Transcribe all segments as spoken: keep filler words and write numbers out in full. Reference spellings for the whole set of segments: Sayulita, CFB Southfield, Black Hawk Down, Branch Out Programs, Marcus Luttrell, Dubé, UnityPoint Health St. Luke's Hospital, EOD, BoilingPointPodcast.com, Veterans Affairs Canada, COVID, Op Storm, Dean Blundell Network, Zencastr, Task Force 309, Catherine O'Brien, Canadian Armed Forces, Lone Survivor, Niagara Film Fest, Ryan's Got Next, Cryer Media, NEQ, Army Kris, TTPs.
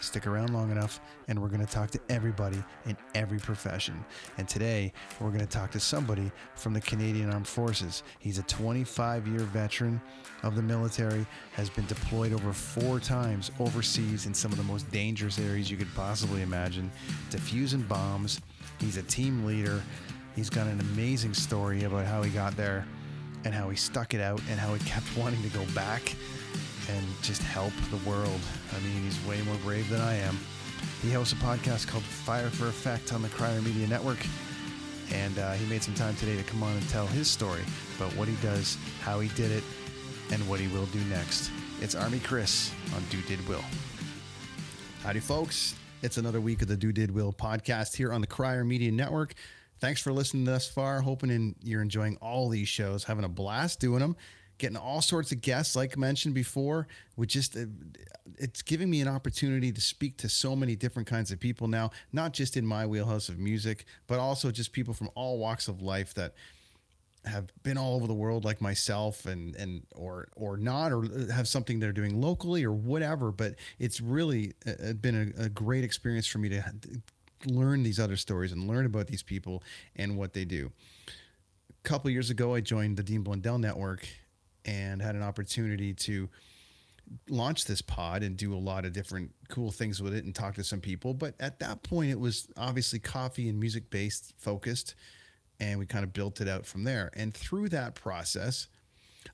Stick around long enough and we're going to talk to everybody in every profession. And today we're going to talk to somebody from the Canadian Armed Forces. He's a twenty-five year veteran of the military, has been deployed over four times overseas in some of the most dangerous areas you could possibly imagine, defusing bombs. He's a team leader. He's got an amazing story about how he got there and how he stuck it out and how he kept wanting to go back and just help the world. I mean, he's way more brave than I am. He hosts a podcast called Fire for Effect on the Cryer Media Network, and uh, he made some time today to come on and tell his story about what he does, how he did it, and what he will do next. It's Army Kris on Do Did Will. Howdy, folks. It's another week of the Do Did Will podcast here on the Cryer Media Network. Thanks for listening thus far. Hoping in, you're enjoying all these shows, having a blast doing them, getting all sorts of guests, like mentioned before, which just, it's giving me an opportunity to speak to so many different kinds of people now, not just in my wheelhouse of music, but also just people from all walks of life that have been all over the world like myself and, and, or, or not, or have something they're doing locally or whatever. But it's really been a, a great experience for me to learn these other stories and learn about these people and what they do. A couple of years ago, I joined the Dean Blundell Network and had an opportunity to launch this pod and do a lot of different cool things with it and talk to some people. But at that point, it was obviously coffee and music-based focused, and we kind of built it out from there. And through that process,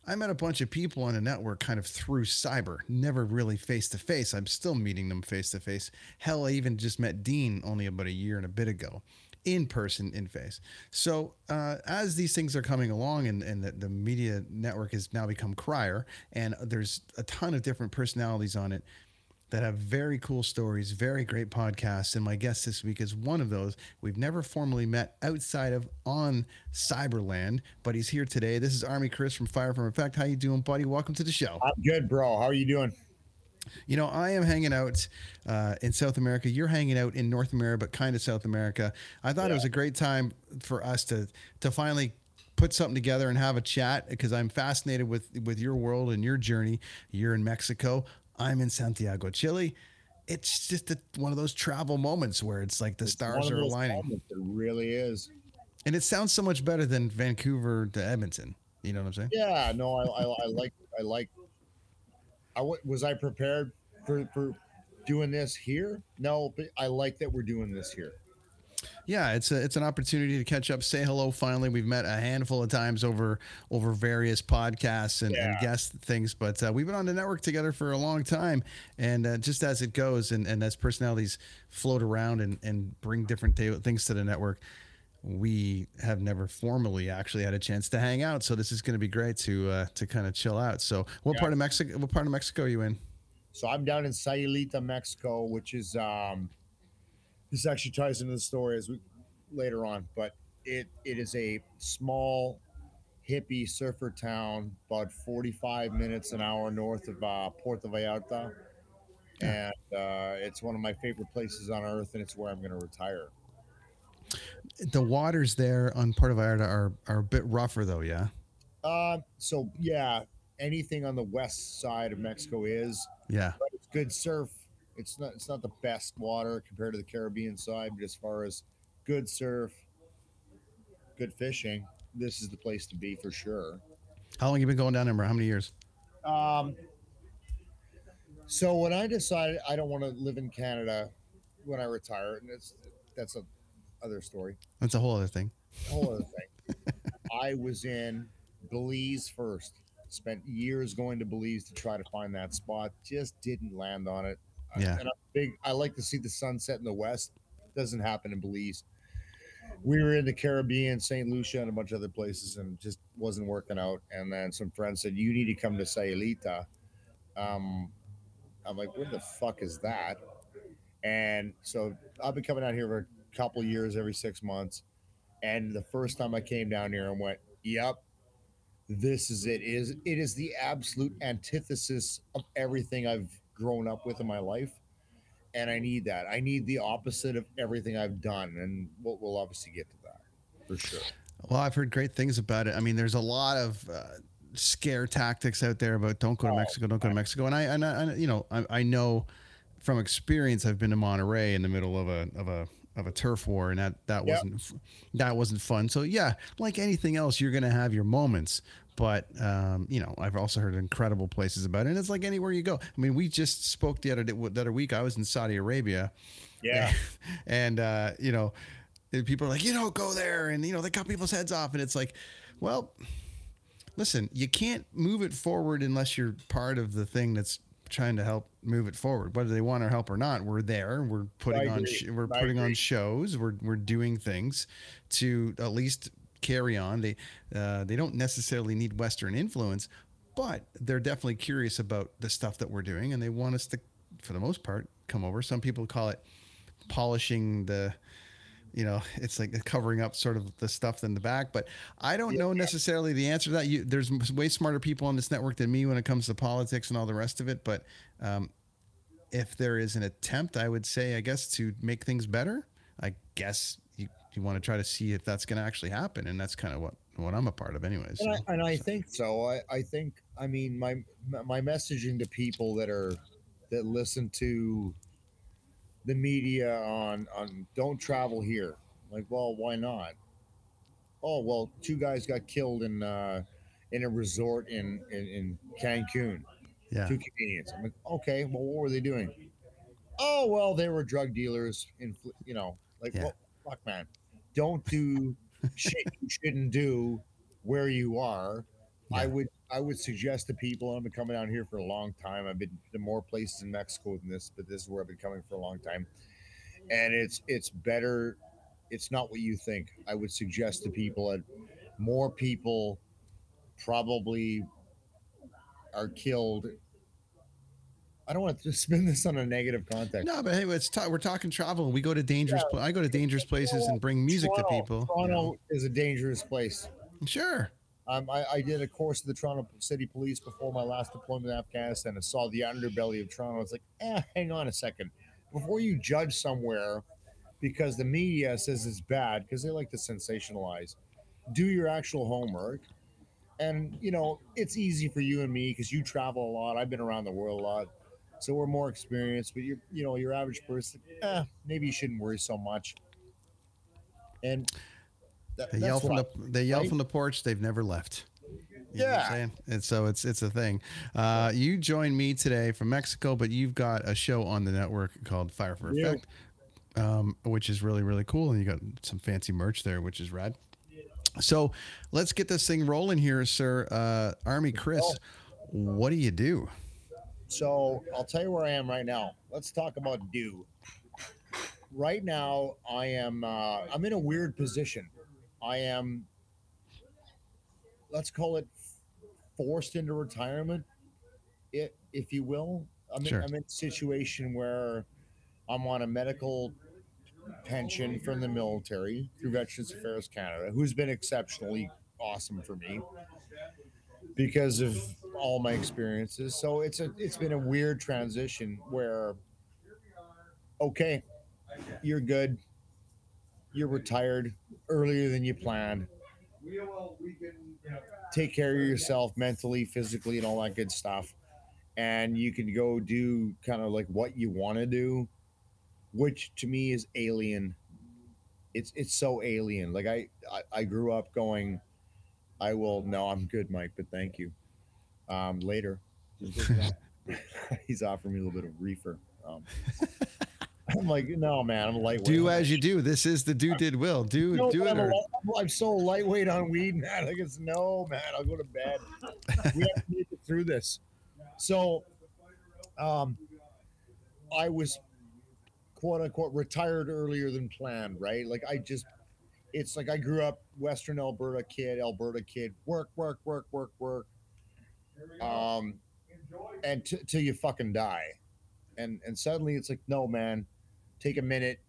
I met a bunch of people on a network kind of through cyber, never really face-to-face. I'm still meeting them face-to-face. Hell, I even just met Dean only about a year and a bit ago, in person, in face. So uh, as these things are coming along and, and the, the media network has now become Cryer, and there's a ton of different personalities on it that have very cool stories, very great podcasts. And my guest this week is one of those. We've never formally met outside of on Cyberland, but he's here today. This is Army Kris from Fire From Effect. How you doing, buddy? Welcome to the show. I'm good, bro. How are you doing? You know, I am hanging out uh, in South America. You're hanging out in North America, but kind of South America. I thought yeah. it was a great time for us to to finally put something together and have a chat, because I'm fascinated with, with your world and your journey. You're in Mexico. I'm in Santiago, Chile. It's just a, one of those travel moments where it's like the it's stars are aligning. Moments, it really is. And it sounds so much better than Vancouver to Edmonton. You know what I'm saying? Yeah, no, I, I, I like I like. I w- was I prepared for, for doing this here? No, but I like that we're doing this here. Yeah, it's a, it's an opportunity to catch up, say hello. Finally, we've met a handful of times over over various podcasts and, yeah. and guest things, but uh, we've been on the network together for a long time. And uh, just as it goes, and, and as personalities float around and, and bring different ta- things to the network, we have never formally actually had a chance to hang out, so this is going to be great to uh, to kind of chill out. So, what yeah. part of Mexico? What part of Mexico are you in? So I'm down in Sayulita, Mexico, which is um, this actually ties into the story as we later on, but it it is a small hippie surfer town, about forty-five minutes an hour north of uh, Puerto Vallarta, yeah. and uh, it's one of my favorite places on earth, and it's where I'm going to retire. The waters there on Puerto Vallarta are, are a bit rougher though, yeah? Uh, so, yeah, anything on the west side of Mexico is. Yeah. But it's good surf. It's not It's not the best water compared to the Caribbean side, but as far as good surf, good fishing, this is the place to be for sure. How long have you been going down there? How many years? Um. So when I decided I don't want to live in Canada when I retire, and it's that's a other story. That's a whole other thing. Whole other thing. I was in Belize first. Spent years going to Belize to try to find that spot. Just didn't land on it. Yeah. And I'm big. I like to see the sunset in the west. Doesn't happen in Belize. We were in the Caribbean, Saint Lucia, and a bunch of other places, and just wasn't working out. And then some friends said, "You need to come to Sayulita." Um, I'm like, where the fuck is that? And so I've been coming out here for a couple years, every six months. And the first time I came down here and went, yep, this is it. It is, it is the absolute antithesis of everything I've grown up with in my life. And I need that. I need the opposite of everything I've done. And we'll, we'll obviously get to that for sure. Well, I've heard great things about it. I mean, there's a lot of uh, scare tactics out there about don't go to Mexico, don't go to Mexico. And I, and I, and, you know, I, I know from experience, I've been to Monterey in the middle of a, of a, of a turf war, and that, that yep. wasn't, that wasn't fun. So yeah, like anything else, you're going to have your moments, but um, you know, I've also heard incredible places about it, and it's like anywhere you go. I mean, we just spoke the other day, the other week, I was in Saudi Arabia. Yeah. And, and uh, you know, people are like, you don't go there. And, you know, they cut people's heads off. And it's like, well, listen, you can't move it forward unless you're part of the thing that's trying to help move it forward, whether they want our help or not. We're there. We're putting on, sh- we're I putting agree. on shows. We're, we're doing things to at least carry on. They, uh, they don't necessarily need Western influence, but they're definitely curious about the stuff that we're doing. And they want us to, for the most part, come over. Some people call it polishing the, you know, it's like covering up sort of the stuff in the back, but I don't yeah, know necessarily yeah. the answer to that. You, there's way smarter people on this network than me when it comes to politics and all the rest of it. But um, if there is an attempt, I would say, I guess, to make things better, I guess you, you want to try to see if that's going to actually happen. And that's kind of what, what I'm a part of anyways. And, so, I, and I so. think so. I, I think, I mean, my, my messaging to people that are, that listen to the media on, on don't travel here. Like, well, why not? Oh, well, two guys got killed in uh, in a resort in, in, in Cancun. Yeah. Two Canadians. I'm like, okay, well, what were they doing? Oh, well, they were drug dealers. In, you know, like, yeah. well, fuck, man. Don't do shit you shouldn't do where you are. Yeah. I would I would suggest to people, I've been coming out here for a long time. I've been to more places in Mexico than this, but this is where I've been coming for a long time. And it's it's better. It's not what you think. I would suggest to people that more people probably are killed. I don't want to spin this on a negative context. No, but hey, it's ta- we're talking travel. We go to dangerous. Yeah. Pl- I go to dangerous places and bring music Toronto, to people. Toronto you know. is a dangerous place. Sure. Um, I, I did a course of the Toronto City Police before my last deployment in Afghanistan and saw the underbelly of Toronto. It's like, eh, hang on a second. Before you judge somewhere, because the media says it's bad, because they like to sensationalize, do your actual homework. And, you know, it's easy for you and me because you travel a lot. I've been around the world a lot. So we're more experienced. But, you're, you know, your average person, eh, maybe you shouldn't worry so much. And... That, they yell from the I, they yell right? from the porch. They've never left. You yeah, know what I'm saying? And so it's it's a thing. Uh, you joined me today from Mexico, but you've got a show on the network called Fire for Effect, yeah. um, which is really really cool, and you got some fancy merch there, which is rad. So let's get this thing rolling here, sir. Uh, Army Kris, oh. what do you do? So I'll tell you where I am right now. Let's talk about do. Right now, I am uh, I'm in a weird position. I am, let's call it, forced into retirement, it, if you will. I'm, sure. in, I'm in a situation where I'm on a medical pension from the military through Veterans Affairs Canada, who's been exceptionally awesome for me because of all my experiences. So it's a it's been a weird transition where, okay, you're good. You're retired earlier than you planned. Take care of yourself mentally, physically, and all that good stuff. And you can go do kind of like what you want to do, which to me is alien. It's it's so alien. Like I, I, I grew up going, I will, no, I'm good, Mike, but thank you. Um, later. He's offering me a little bit of reefer. Um I'm like, no, man, I'm lightweight. Do as you do. This is the do did will. Do no, do it. I'm, or... a, I'm so lightweight on weed, man. Like it's no, man, I'll go to bed. We have to make it through this. So um, I was, quote unquote, retired earlier than planned, right? Like I just, it's like I grew up Western Alberta kid, Alberta kid, work, work, work, work, work. Um, and t- till you fucking die. and and suddenly it's like, no, man, take a minute.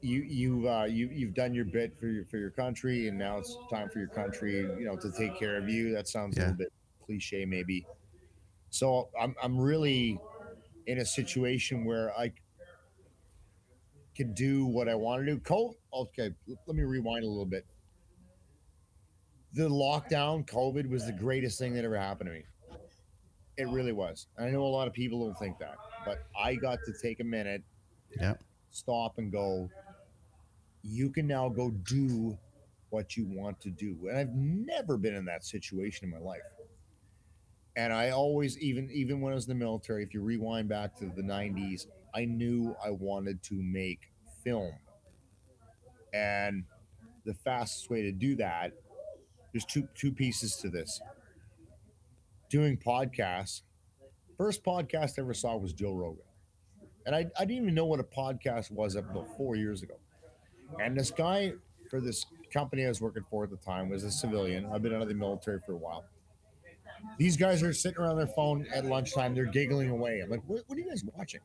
You you've uh, you you've done your bit for your for your country, and now it's time for your country, you know, to take care of you. That sounds yeah. a little bit cliche, maybe. So I'm I'm really in a situation where I can do what I want to do. Cold. Okay, let me rewind a little bit. The lockdown, COVID, was the greatest thing that ever happened to me. It really was. And I know a lot of people don't think that, but I got to take a minute, yeah, stop and go, you can now go do what you want to do. And I've never been in that situation in my life. And I always, even even when I was in the military, if you rewind back to the nineties, I knew I wanted to make film. And the fastest way to do that, there's two two pieces to this. Doing podcasts. First podcast I ever saw was Joe Rogan. And I, I didn't even know what a podcast was up until four years ago. And this guy for this company I was working for at the time was a civilian. I've been out of the military for a while. These guys are sitting around their phone at lunchtime. They're giggling away. I'm like, what, what are you guys watching?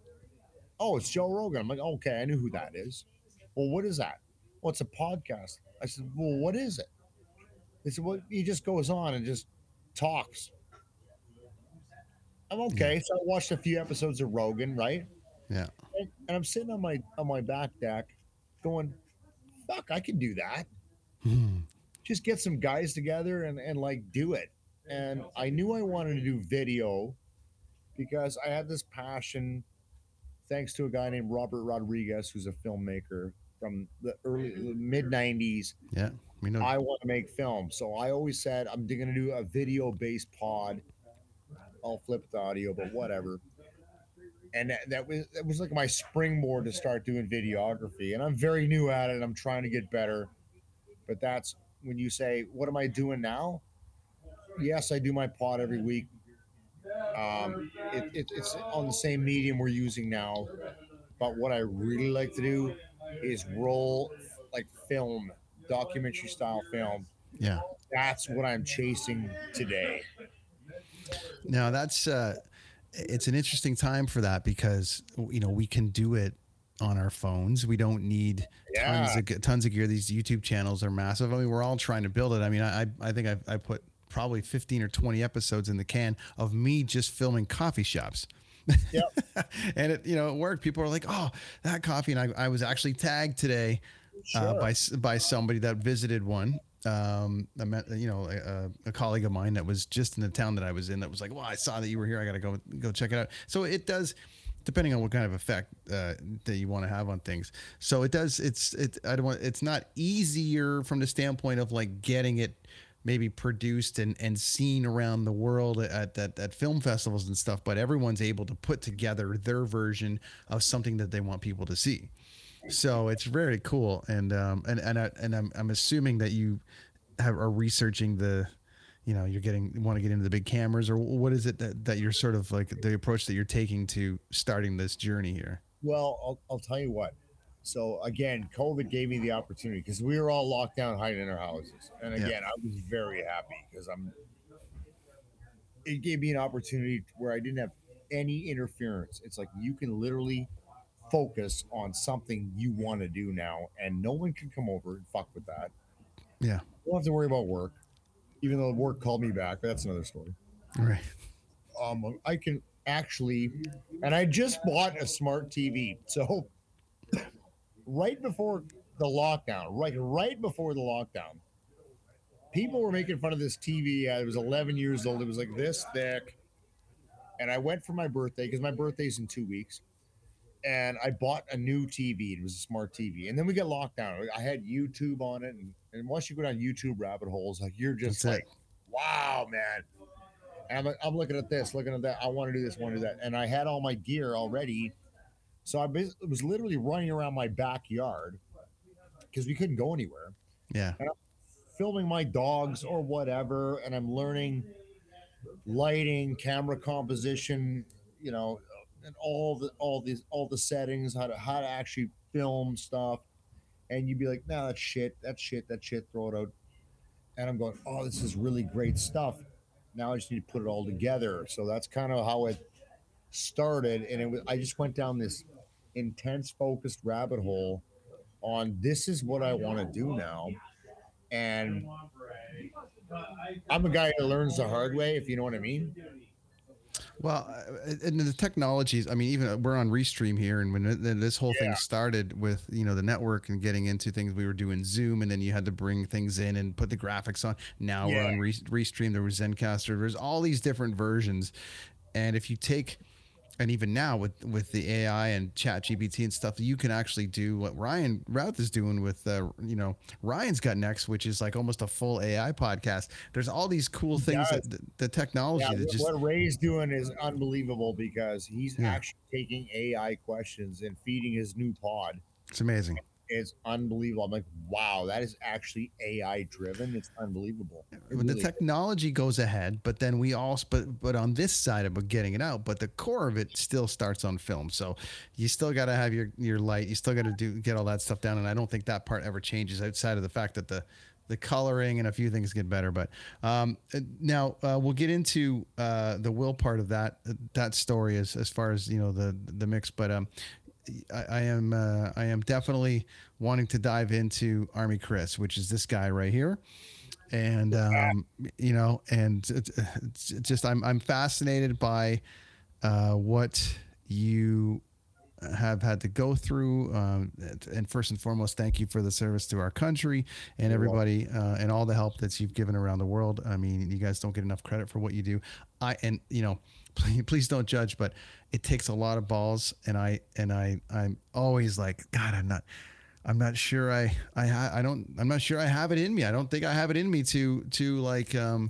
Oh, it's Joe Rogan. I'm like, okay, I knew who that is. Well, what is that? Well, it's a podcast. I said, well, what is it? They said, well, he just goes on and just talks. I'm okay. Yeah. So I watched a few episodes of Rogan, right? Yeah. And, and I'm sitting on my on my back deck going, fuck, I can do that. Hmm. Just get some guys together and, and like do it. And I knew I wanted to do video because I had this passion, thanks to a guy named Robert Rodriguez, who's a filmmaker from the early mid nineties. Yeah. We know. I want to make film. So I always said, I'm going to do a video based pod. I'll flip the audio, but whatever. And that, that was that was like my springboard to start doing videography. And I'm very new at it. I'm trying to get better. But that's when you say, what am I doing now? Yes, I do my pod every week. Um, it, it, it's on the same medium we're using now. But what I really like to do is roll like film, documentary style film. Yeah. That's what I'm chasing today. Now that's... Uh... It's an interesting time for that because, you know, we can do it on our phones. We don't need yeah. tons of tons of gear. These YouTube channels are massive. I mean, we're all trying to build it. I mean, I I think I've, I put probably fifteen or twenty episodes in the can of me just filming coffee shops. Yep. And it, you know, it worked. People are like, oh, that coffee. And I, I was actually tagged today sure. uh, by, by somebody that visited one. Um, I met, you know, a, a colleague of mine that was just in the town that I was in that was like, well, I saw that you were here. I got to go, go check it out. So it does, depending on what kind of effect, uh, that you want to have on things. So it does, it's, it, I don't want, it's not easier from the standpoint of like getting it maybe produced and, and seen around the world at, at, at film festivals and stuff, but everyone's able to put together their version of something that they want people to see. So it's very cool, and um, and and I, and I'm I'm assuming that you have are researching the, you know, you're getting want to get into the big cameras, or what is it that, that you're sort of like the approach that you're taking to starting this journey here? Well, I'll I'll tell you what. So again, COVID gave me the opportunity because we were all locked down, hiding in our houses, and again, yeah. I was very happy because I'm. It gave me an opportunity where I didn't have any interference. It's like you can literally focus on something you want to do now, and no one can come over and fuck with that. Yeah, you don't have to worry about work, even though work called me back, but that's another story. All right. Um, I can actually, and I just bought a smart T V. So right before the lockdown, right, right before the lockdown, people were making fun of this T V. I was eleven years old. It was like this thick, and I went for my birthday because my birthday's in two weeks. And I bought a new T V. It was a smart T V. And then we got locked down. I had YouTube on it. And, and once you go down YouTube rabbit holes, like you're just That's like, it. wow, man. And I'm, like, I'm looking at this, looking at that. I want to do this, want to do that. And I had all my gear already. So I was literally running around my backyard because we couldn't go anywhere. Yeah. And I'm filming my dogs or whatever. And I'm learning lighting, camera composition, you know, and all the all these all the settings, how to how to actually film stuff. And you'd be like, no, nah, that's shit, that's shit, that's shit, throw it out. And I'm going, oh, this is really great stuff. Now I just need to put it all together. So that's kind of how it started, and it was, I just went down this intense focused rabbit hole on this is what I want to do now. And I'm a guy that learns the hard way, if you know what I mean. Well, and the technologies, I mean, even we're on Restream here, and when this whole yeah. thing started with, you know, the network and getting into things, we were doing Zoom, and then you had to bring things in and put the graphics on. Now yeah. we're on Restream, there was Zencastr, there's all these different versions. And if you take, and even now with, with the A I and ChatGPT and stuff, you can actually do what Ryan Routh is doing with, uh, you know, Ryan's Got Next, which is like almost a full A I podcast. There's all these cool things yeah, that the, the technology. Yeah, that just, what Ray's doing is unbelievable, because he's yeah. actually taking A I questions and feeding his new pod. It's amazing. It's unbelievable. I'm like, wow, that is actually A I driven. It's unbelievable. It really the technology is. goes ahead, but then we all, but, but on this side of getting it out, but the core of it still starts on film. So you still got to have your, your light. You still got to do, get all that stuff down. And I don't think that part ever changes outside of the fact that the, the coloring and a few things get better. But um, now uh, we'll get into uh, the will part of that, that story as, as far as, you know, the, the mix, but um, I, I am uh, I am definitely wanting to dive into Army Kris, which is this guy right here, and um, you know, and it's, it's just I'm I'm fascinated by uh, what you have had to go through, um, and first and foremost, thank you for the service to our country and everybody, uh, and all the help that you've given around the world. I mean, you guys don't get enough credit for what you do. I and you know. Please don't judge, but it takes a lot of balls. And I, and I, I'm always like, God, I'm not, I'm not sure. I, I, I don't, I'm not sure I have it in me. I don't think I have it in me to, to like, um,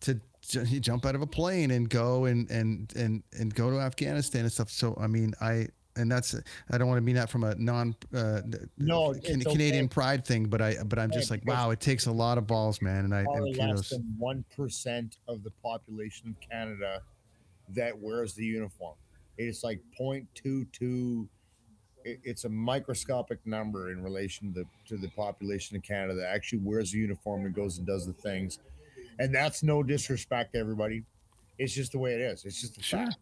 to j- jump out of a plane and go and, and, and, and go to Afghanistan and stuff. So, I mean, I, and that's, I don't want to mean that from a non uh, no, can, Canadian okay. pride thing, but I, but I'm just right, like, wow, it takes a lot of balls, man. And I, and less than one percent of the population of Canada that wears the uniform. It's like zero point two two. It's a microscopic number in relation to the, to the population of Canada that actually wears the uniform and goes and does the things. And that's no disrespect to everybody. It's just the way it is. It's just the sure. fact.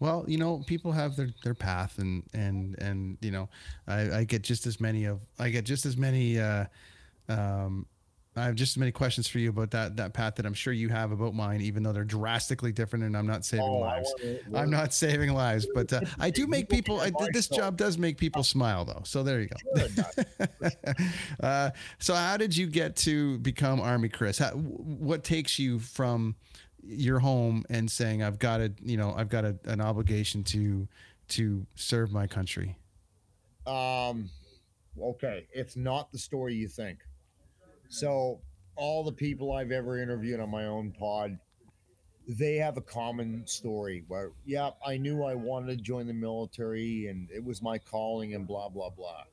Well, you know, people have their, their path, and, and, and, you know, I, I get just as many of, I get just as many, uh, um, I have just as many questions for you about that that path that I'm sure you have about mine, even though they're drastically different. And I'm not saving oh, lives. I'm not saving lives, but uh, I do make people. I, this job does make people smile, though. So there you go. uh, so how did you get to become Army Kris? How, what takes you from your home and saying, "I've got a, you know, I've got a, an obligation to to serve my country"? Um. Okay, it's not the story you think. So all the people I've ever interviewed on my own pod, they have a common story where, yeah, I knew I wanted to join the military and it was my calling and blah, blah, blah.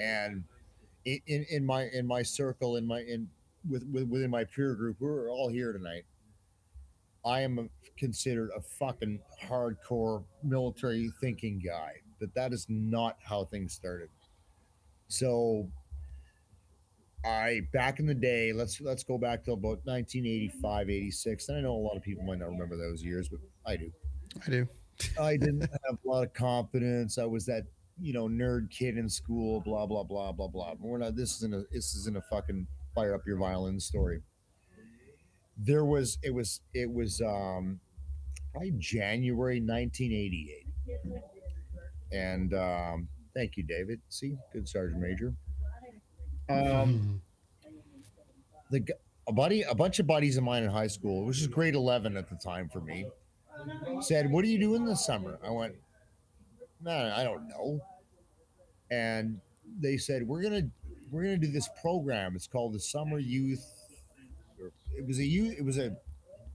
And in, in, in my, in my circle, in my, in with, with, within my peer group, we're all here tonight. I am considered a fucking hardcore military thinking guy, but that is not how things started. So I, back in the day, let's let's go back to about nineteen eighty-five, eighty-six. And I know a lot of people might not remember those years, but I do. I do. I didn't have a lot of confidence. I was that, you know, nerd kid in school, blah, blah, blah, blah, blah. We're not, this isn't a, this isn't a fucking fire up your violin story. There was, it was, it was um, probably January nineteen eighty-eight. And um, thank you, David. See, good Sergeant Major. Um, the a buddy, a bunch of buddies of mine in high school, which is grade eleven at the time for me, said, "What are you doing this summer?" I went, "No, I don't know." And they said, "We're gonna, we're gonna do this program. It's called the Summer Youth." It was a youth, it was a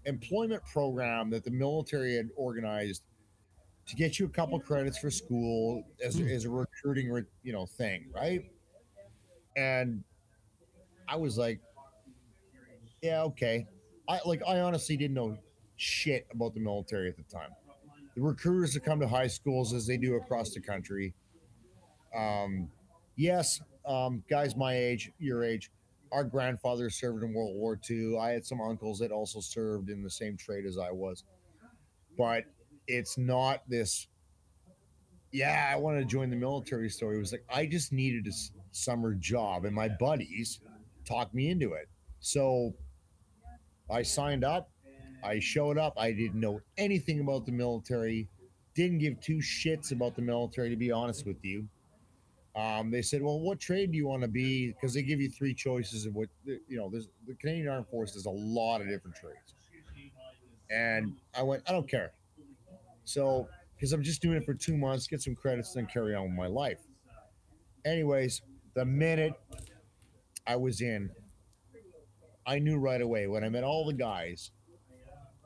employment program that the military had organized to get you a couple credits for school as as a recruiting, you know, thing, right? And I was like, yeah, okay. I like, I honestly didn't know shit about the military at the time. The recruiters that come to high schools, as they do across the country. Um, yes, um, guys my age, your age, our grandfather served in World War Two. I had some uncles that also served in the same trade as I was. But it's not this, yeah, I wanted to join the military story. It was like, I just needed a summer job and my buddies talked me into it. So I signed up, I showed up. I didn't know anything about the military. Didn't give two shits about the military, to be honest with you. Um, they said, well, what trade do you want to be? Because they give you three choices of what, you know, there's the Canadian Armed Forces, a lot of different trades. And I went, I don't care. So, because I'm just doing it for two months, get some credits, then carry on with my life. Anyways, the minute I was in, I knew right away when I met all the guys.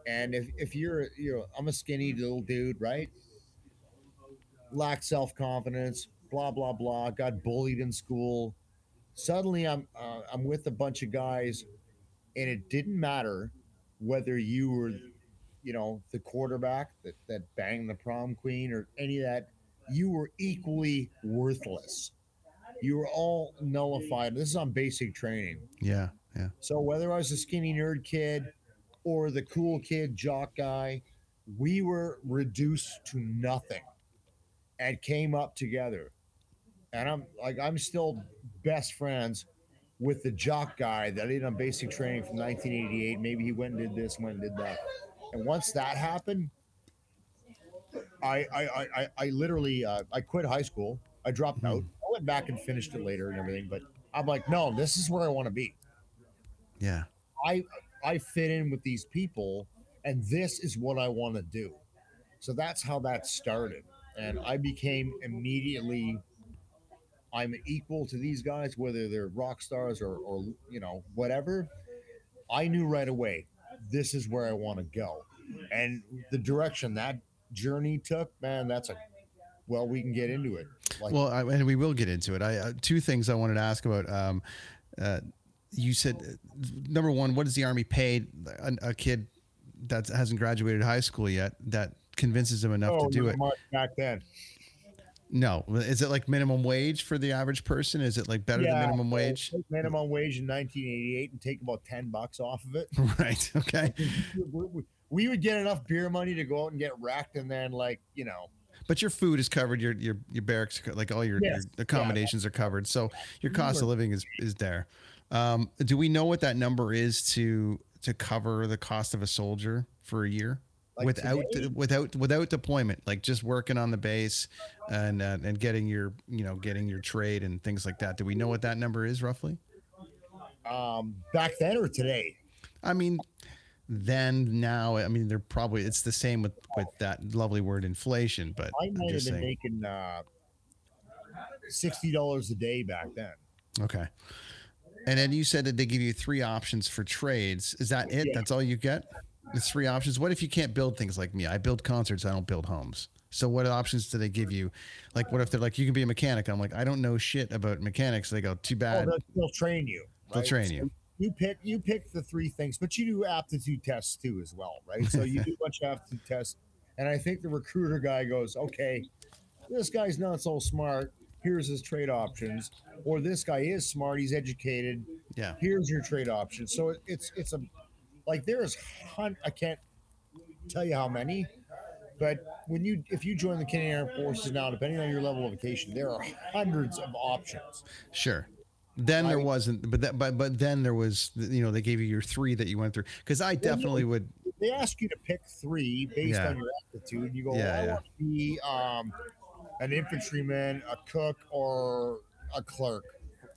And if, if you're, you know, I'm a skinny little dude, right? Lack self-confidence, blah, blah, blah. Got bullied in school. Suddenly I'm, uh, I'm with a bunch of guys and it didn't matter whether you were, you know, the quarterback that, that banged the prom queen or any of that, you were equally worthless. You were all nullified. This is on basic training. Yeah. Yeah. So whether I was a skinny nerd kid or the cool kid, jock guy, we were reduced to nothing and came up together. And I'm like, I'm still best friends with the jock guy that I did on basic training from nineteen eighty-eight. Maybe he went and did this, went and did that. And once that happened, I I I, I literally, uh, I quit high school. I dropped hmm. out. I went back and finished it later and everything. But I'm like, no, this is where I want to be. Yeah. I... I fit in with these people and this is what I want to do. So that's how that started. And I became immediately, I'm equal to these guys, whether they're rock stars or, or, you know, whatever. I knew right away, this is where I want to go. And the direction that journey took, man, that's a, well, we can get into it. Like, well, I, and we will get into it. I, uh, two things I wanted to ask about, um, uh, you said, number one, what does the Army pay a, a kid that hasn't graduated high school yet that convinces him enough oh, to do it? Back then. No. Is it like minimum wage for the average person? Is it like better yeah, than minimum wage? Minimum wage in nineteen eighty-eight and take about ten bucks off of it. Right. Okay. We would get enough beer money to go out and get racked and then, like, you know. But your food is covered. Your, your, your barracks, like all your, yes. your accommodations yeah. are covered. So your cost of living is, is there. Um, do we know what that number is to, to cover the cost of a soldier for a year like without, today? without, without deployment, like just working on the base and, uh, and getting your, you know, getting your trade and things like that? Do we know what that number is roughly? Um, back then or today? I mean, then now, I mean, they're probably, it's the same with, with that lovely word inflation, but I might have been making, uh, sixty dollars a day back then. Okay. And then you said that they give you three options for trades. Is that it? Yeah. That's all you get? It's three options. What if you can't build things like me? I build concerts. I don't build homes. So what options do they give you? Like, what if they're like, you can be a mechanic. I'm like, I don't know shit about mechanics. They go, too bad. Oh, they'll train you. Right? They'll train so you. You pick, you pick the three things, but you do aptitude tests too as well, right? So you do a bunch of aptitude tests. And I think the recruiter guy goes, okay, this guy's not so smart. Here's his trade options, or this guy is smart. He's educated. Yeah. Here's your trade options. So it, it's, it's a, like there's hun- I can't tell you how many, but when you, if you join the Canadian Armed Forces now, depending on your level of education, there are hundreds of options. Sure. Then I there mean, wasn't, but that, but, but then there was, you know, they gave you your three that you went through. Cause I definitely they, would. They ask you to pick three based yeah. on your aptitude. You go, yeah, well, I yeah. want to be, um, an infantryman, a cook, or a clerk.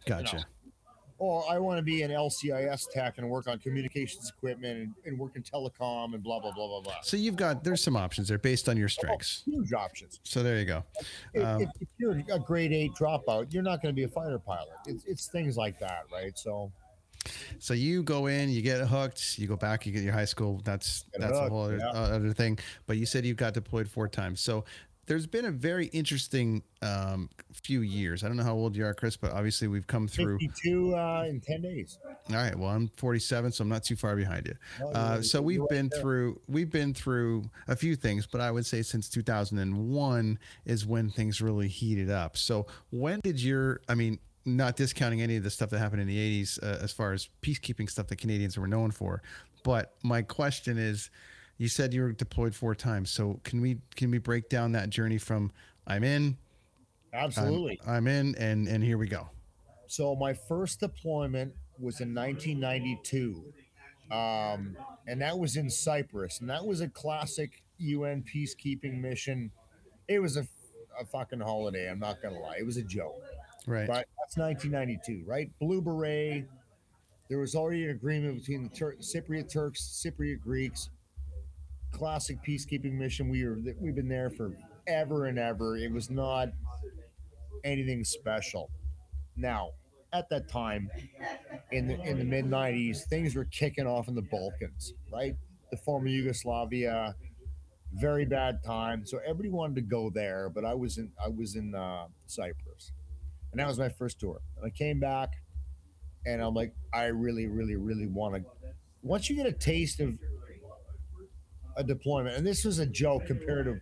Gotcha. You know. Or I want to be an L C I S tech and work on communications equipment and, and work in telecom and blah, blah, blah, blah, blah. So you've got, there's some options there based on your strengths. Oh, huge options. So there you go. If, um, if, if you're a grade eight dropout, you're not going to be a fighter pilot. It's, it's things like that, right? So so you go in, you get hooked, you go back, you get your high school. That's, that's hooked, a whole other, yeah. other thing. But you said you got deployed four times. So there's been a very interesting um, few years. I don't know how old you are, Chris, but obviously we've come through. fifty-two uh, in ten days. All right. Well, I'm forty-seven, so I'm not too far behind you. Uh, so we've been through we've been through a few things, but I would say since two thousand one is when things really heated up. So when did your, I mean, not discounting any of the stuff that happened in the eighties uh, as far as peacekeeping stuff that Canadians were known for, but my question is, You said you were deployed four times. So can we can we break down that journey from I'm in? Absolutely. I'm, I'm in and, and here we go. So my first deployment was in nineteen ninety-two. Um, and that was in Cyprus. And that was a classic U N peacekeeping mission. It was a, a fucking holiday. I'm not going to lie. It was a joke. Right. But that's nineteen ninety-two, right? Blue Beret. There was already an agreement between the Tur- Cypriot Turks, Cypriot Greeks. Classic peacekeeping mission. We were we've been there for ever and ever. It was not anything special. Now, at that time, in the in the mid nineties, things were kicking off in the Balkans, right? The former Yugoslavia, very bad time. So everybody wanted to go there, but I was in I was in uh, Cyprus, and that was my first tour. And I came back, and I'm like, I really, really, really want to. Once you get a taste of a deployment, and this was a joke compared to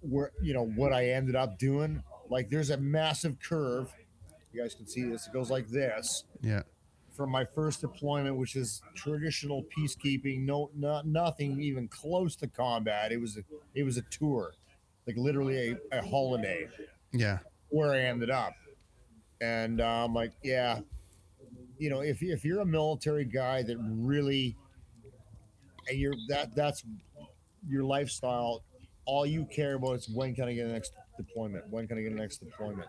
where you know what I ended up doing. Like, there's a massive curve. You guys can see this. It goes like this. Yeah. From my first deployment, which is traditional peacekeeping, no, not nothing even close to combat. It was a, it was a tour, like literally a, a holiday. Yeah. Where I ended up, and uh, I'm like, yeah, you know, if if you're a military guy that really, and you're that that's your lifestyle. All you care about is when can I get the next deployment? When can I get the next deployment?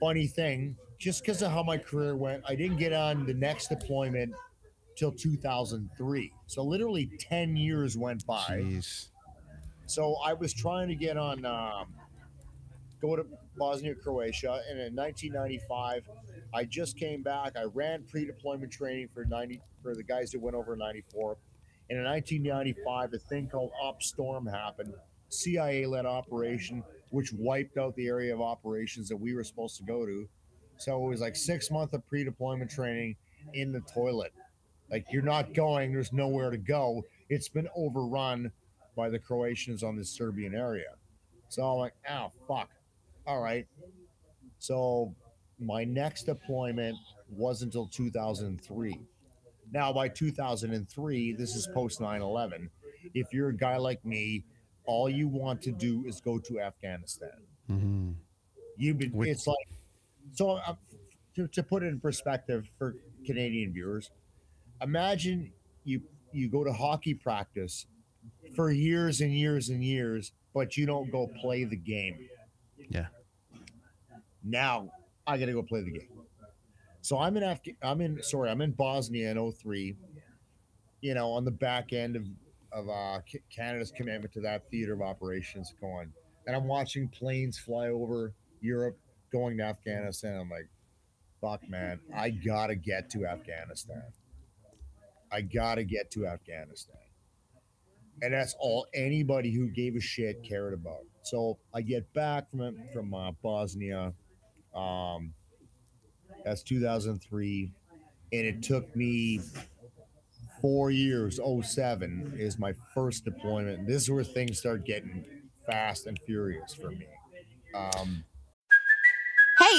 Funny thing, just because of how my career went, I didn't get on the next deployment till two thousand three. So literally ten years went by. Jeez. So I was trying to get on, um, go to Bosnia, Croatia. And in nineteen ninety-five, I just came back. I ran pre-deployment training for ninety for the guys that went over in ninety-four. And in nineteen ninety-five, a thing called Op Storm happened. C I A-led operation, which wiped out the area of operations that we were supposed to go to. So it was like six months of pre-deployment training in the toilet. Like, you're not going, there's nowhere to go. It's been overrun by the Croatians on this Serbian area. So I'm like, oh, fuck. All right. So my next deployment was until two thousand three. Now, by two thousand three, this is post nine eleven. If you're a guy like me, all you want to do is go to Afghanistan. Mm-hmm. You've been, Wait. It's like, so uh, to, to put it in perspective for Canadian viewers, imagine you, you go to hockey practice for years and years and years, but you don't go play the game. Yeah. Now I got to go play the game. So I'm in Afgh- I'm in, sorry, I'm in Bosnia in oh three, you know, on the back end of, of uh, Canada's commitment to that theater of operations going. And I'm watching planes fly over Europe going to Afghanistan. I'm like, fuck, man, I got to get to Afghanistan. I got to get to Afghanistan. And that's all anybody who gave a shit cared about. So I get back from, from uh, Bosnia. Um, that's two thousand three. And it took me four years, oh seven is my first deployment. This is where things start getting fast and furious for me. Um, hey,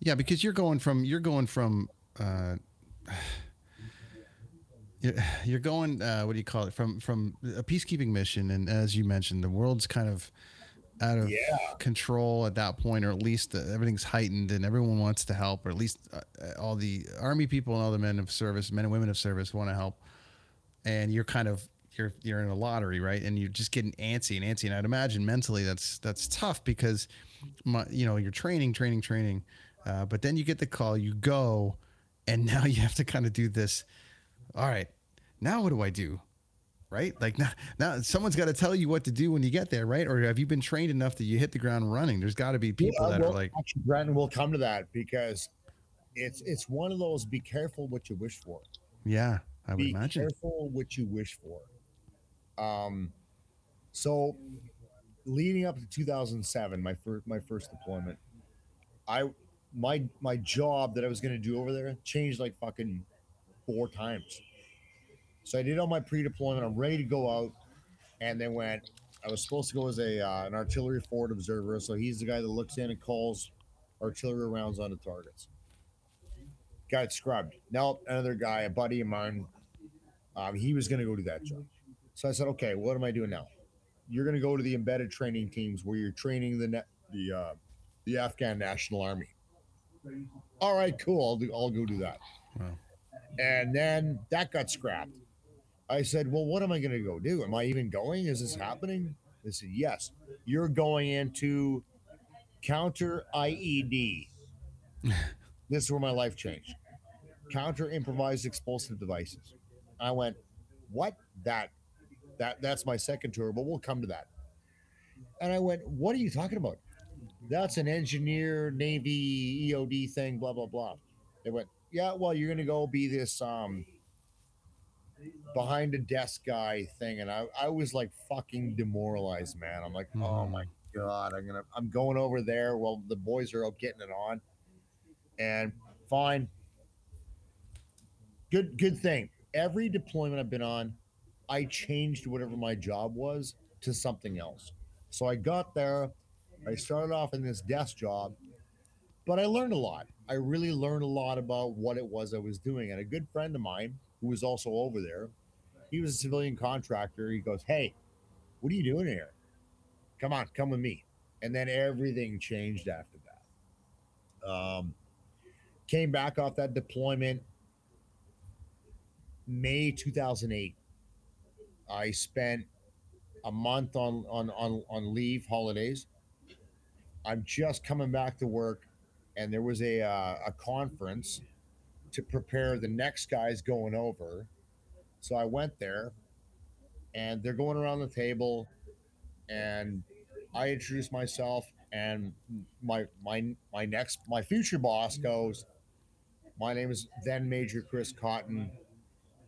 Yeah, because you're going from you're going from uh, you're going uh, what do you call it from from a peacekeeping mission, and as you mentioned, the world's kind of out of yeah. control at that point, or at least uh, everything's heightened and everyone wants to help, or at least uh, all the army people and all the men of service, men and women of service, want to help. And you're kind of you're you're in a lottery, right? And you're just getting antsy and antsy. And I'd imagine mentally that's that's tough because, my, you know, you're training, training, training. Uh, but then you get the call, you go, and now you have to kind of do this. All right, now what do I do, right? Like now, now someone's got to tell you what to do when you get there, right? Or have you been trained enough that you hit the ground running? There's got to be people yeah, that well, are like. Actually, Brandon, we'll come to that because it's it's one of those. Be careful what you wish for. Yeah. I would Be imagine. Careful what you wish for. Um, So leading up to two thousand seven, my first my first deployment, I my my job that I was going to do over there changed like fucking four times. So I did all my pre-deployment. I'm ready to go out, and then went. I was supposed to go as a uh, an artillery forward observer. So he's the guy that looks in and calls artillery rounds onto targets. Got scrubbed. Now another guy, a buddy of mine, um, he was going to go do that job. So I said, okay, what am I doing now? You're going to go to the embedded training teams where you're training the ne- the uh, the Afghan National Army. All right, cool. I'll do. I'll go do that. Wow. And then that got scrapped. I said, well, what am I going to go do? Am I even going? Is this happening? They said, yes. You're going into Counter I E D. This is where my life changed. Counter Improvised Explosive Devices. I went, what? That, that, that's my second tour, but we'll come to that. And I went, what are you talking about? That's an engineer, Navy, E O D thing, blah, blah, blah. They went, yeah, well, you're going to go be this... um. behind a desk guy thing, and I, I was like fucking demoralized, man. I'm like, oh my god, I'm gonna I'm going over there. Well, the boys are out getting it on, and fine. Good good thing. Every deployment I've been on, I changed whatever my job was to something else. So I got there, I started off in this desk job, but I learned a lot. I really learned a lot about what it was I was doing, and a good friend of mine who was also over there, he was a civilian contractor. He goes, hey, what are you doing here? Come on, come with me. And then everything changed after that. Um, came back off that deployment, May two thousand eight. I spent a month on, on, on, on leave, holidays. I'm just coming back to work, and there was a, uh, a conference to prepare the next guys going over. So I went there, and they're going around the table, and I introduced myself, and my my my next my future boss goes, my name is then Major Kris Cotton.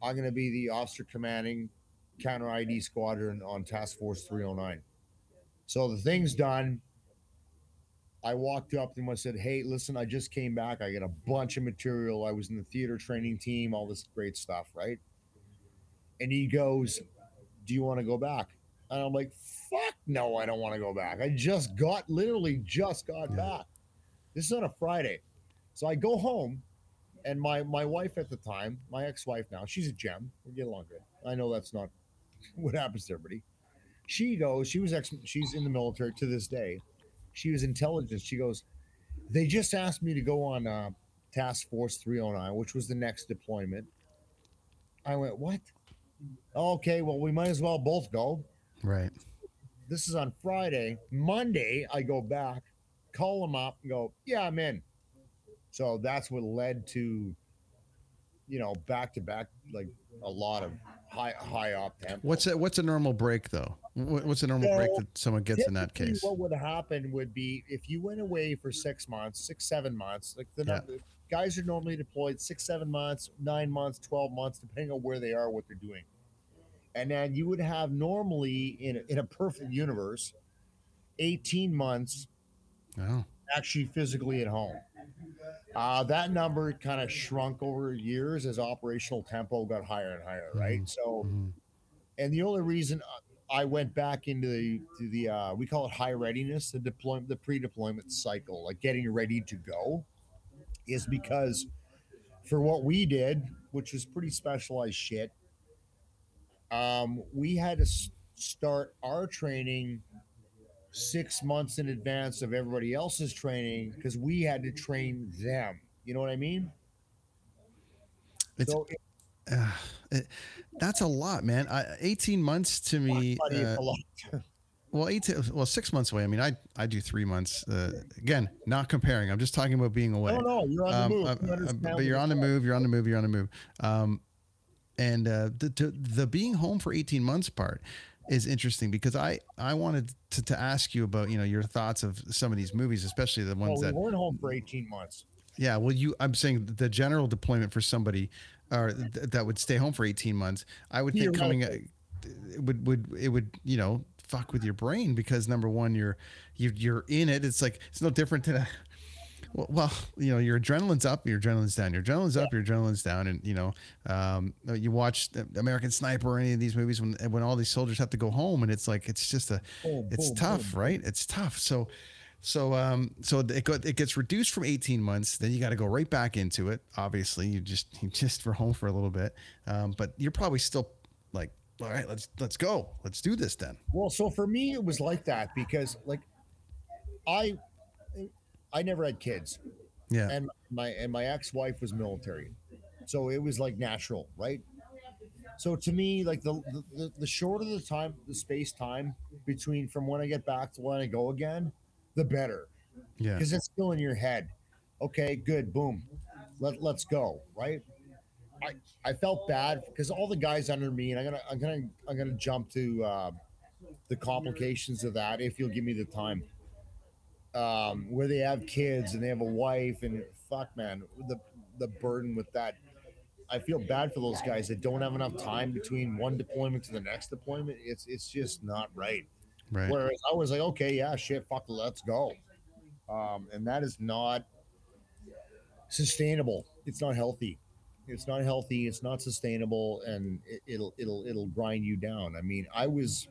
I'm going to be the officer commanding Counter I E D Squadron on Task Force three oh nine. So the thing's done. I walked up to him. I said, hey, listen, I just came back. I got a bunch of material. I was in the theater training team, all this great stuff, right? And he goes, do you want to go back? And I'm like, fuck no, I don't want to go back. I just got, literally just got back. This is on a Friday. So I go home, and my, my wife at the time, my ex-wife now, she's a gem. We get along good. I know that's not what happens to everybody. She goes, she was ex- she's in the military to this day. She was intelligence. She goes, they just asked me to go on uh, Task Force three oh nine, which was the next deployment. I went, what? Okay, well, we might as well both go. Right. This is on Friday. Monday, I go back, call them up, and go, yeah, I'm in. So that's what led to, you know, back-to-back, like a lot of high high op tempo. What's a, what's a normal break, though? What's a normal so, break that someone gets in that case? What would happen would be if you went away for six months, six, seven months, like the, yeah. the guys are normally deployed six, seven months, nine months, twelve months, depending on where they are, what they're doing. And then you would have normally in a, in a perfect universe, eighteen months oh. actually physically at home. Uh, that number kind of shrunk over years as operational tempo got higher and higher. Right. Mm-hmm. So, mm-hmm. and the only reason I went back into the, to the, uh, we call it high readiness, the deployment, the pre-deployment cycle, like getting ready to go, is because for what we did, which was pretty specialized shit, um, we had to s- start our training six months in advance of everybody else's training because we had to train them. You know what I mean? It's, so it, uh, it, that's a lot, man. I, eighteen months to me. Buddy, uh, a lot. Well, eighteen, well, six months away. I mean, I, I do three months. Uh, again, not comparing. I'm just talking about being away. No, no, you're on um, the move. You uh, but you're on the move. You're on the move. You're on the move. Um, and uh, the, the the being home for eighteen months part is interesting because I, I wanted to, to ask you about, you know, your thoughts of some of these movies, especially the ones well, we that weren't home for eighteen months. Yeah. Well, you, I'm saying the general deployment for somebody or th- that would stay home for eighteen months. I would think You're coming, right. it would, would, it would, you know, fuck with your brain because number one, you're you, you're in it. It's like it's no different than a, well, you know, your adrenaline's up, your adrenaline's down, your adrenaline's up, your adrenaline's down, and you know, um, you watch American Sniper or any of these movies when when all these soldiers have to go home, and it's like it's just a, oh, it's oh, tough, oh. right? It's tough. So. So, um, so it got, it gets reduced from eighteen months. Then you got to go right back into it. Obviously, you just you just were home for a little bit, um, but you're probably still like, all right, let's let's go, let's do this then. Well, so for me, it was like that because like, I, I never had kids. Yeah. And my and my ex-wife was military, so it was like natural, right? So to me, like the the, the shorter the time, the space time between from when I get back to when I go again, the better. Yeah, because it's still in your head. Okay, good, boom, let, let's go, right? I I felt bad because all the guys under me, and i'm gonna i'm gonna i'm gonna jump to uh the complications of that if you'll give me the time, um where they have kids and they have a wife, and fuck man, the the burden with that. I feel bad for those guys that don't have enough time between one deployment to the next deployment. It's it's just not right. Right. Whereas I was like, okay, yeah, shit, fuck, let's go. Um, and that is not sustainable. It's not healthy. It's not healthy. It's not sustainable, and it, it'll it'll it'll grind you down. I mean, I was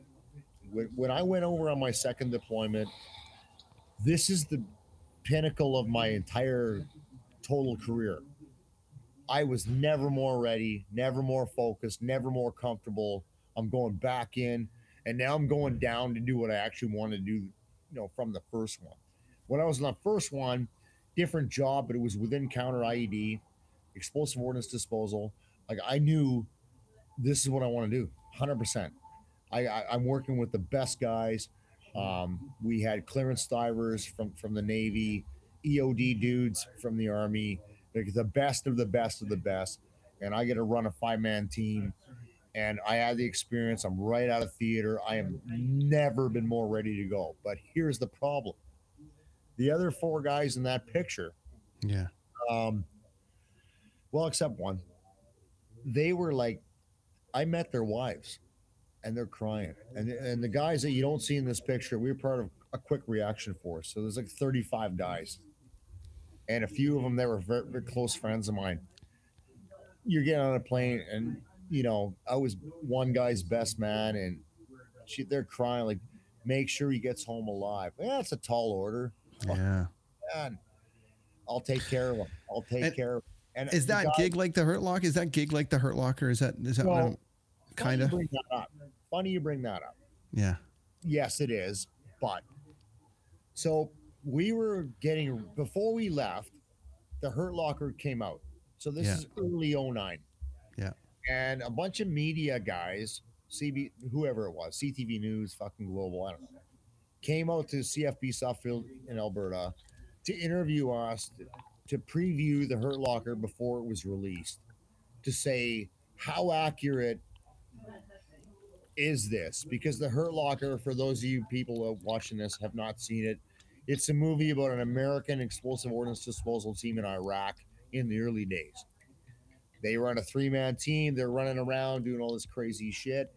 when, when I went over on my second deployment. This is the pinnacle of my entire total career. I was never more ready, never more focused, never more comfortable. I'm going back in. And now I'm going down to do what I actually wanted to do, you know, from the first one. When I was on the first one, different job, but it was within Counter I E D, explosive ordnance disposal. Like I knew this is what I want to do, one hundred percent. I, I, I'm working with the best guys. Um, we had clearance divers from, from the Navy, E O D dudes from the Army, like the best of the best of the best. And I get to run a five-man team. And I had the experience. I'm right out of theater. I have never been more ready to go. But here's the problem. The other four guys in that picture. Yeah. Um, well, except one. They were like, I met their wives and they're crying. And, and the guys that you don't see in this picture, we were part of a quick reaction force. So there's like thirty-five guys. And a few of them that were very, very close friends of mine. You're getting on a plane and... You know, I was one guy's best man, and she, they're crying, like, make sure he gets home alive. Yeah, that's a tall order. Yeah. Oh, man. I'll take care of him. I'll take and care of him. And is that guy, gig like the Hurt Locker? Is that gig like the Hurt Locker? Is that, is that well, kind of? Funny you bring that up. Funny you bring that up. Yeah. Yes, it is. But so we were getting, before we left, the Hurt Locker came out. So this yeah. is early oh nine. Yeah. And a bunch of media guys, C B, whoever it was, C T V News, fucking Global, I don't know, came out to C F B Southfield in Alberta to interview us, to, to preview the Hurt Locker before it was released, to say how accurate is this? Because the Hurt Locker, for those of you people watching this have not seen it, it's a movie about an American explosive ordnance disposal team in Iraq in the early days. They run a three-man team. They're running around doing all this crazy shit,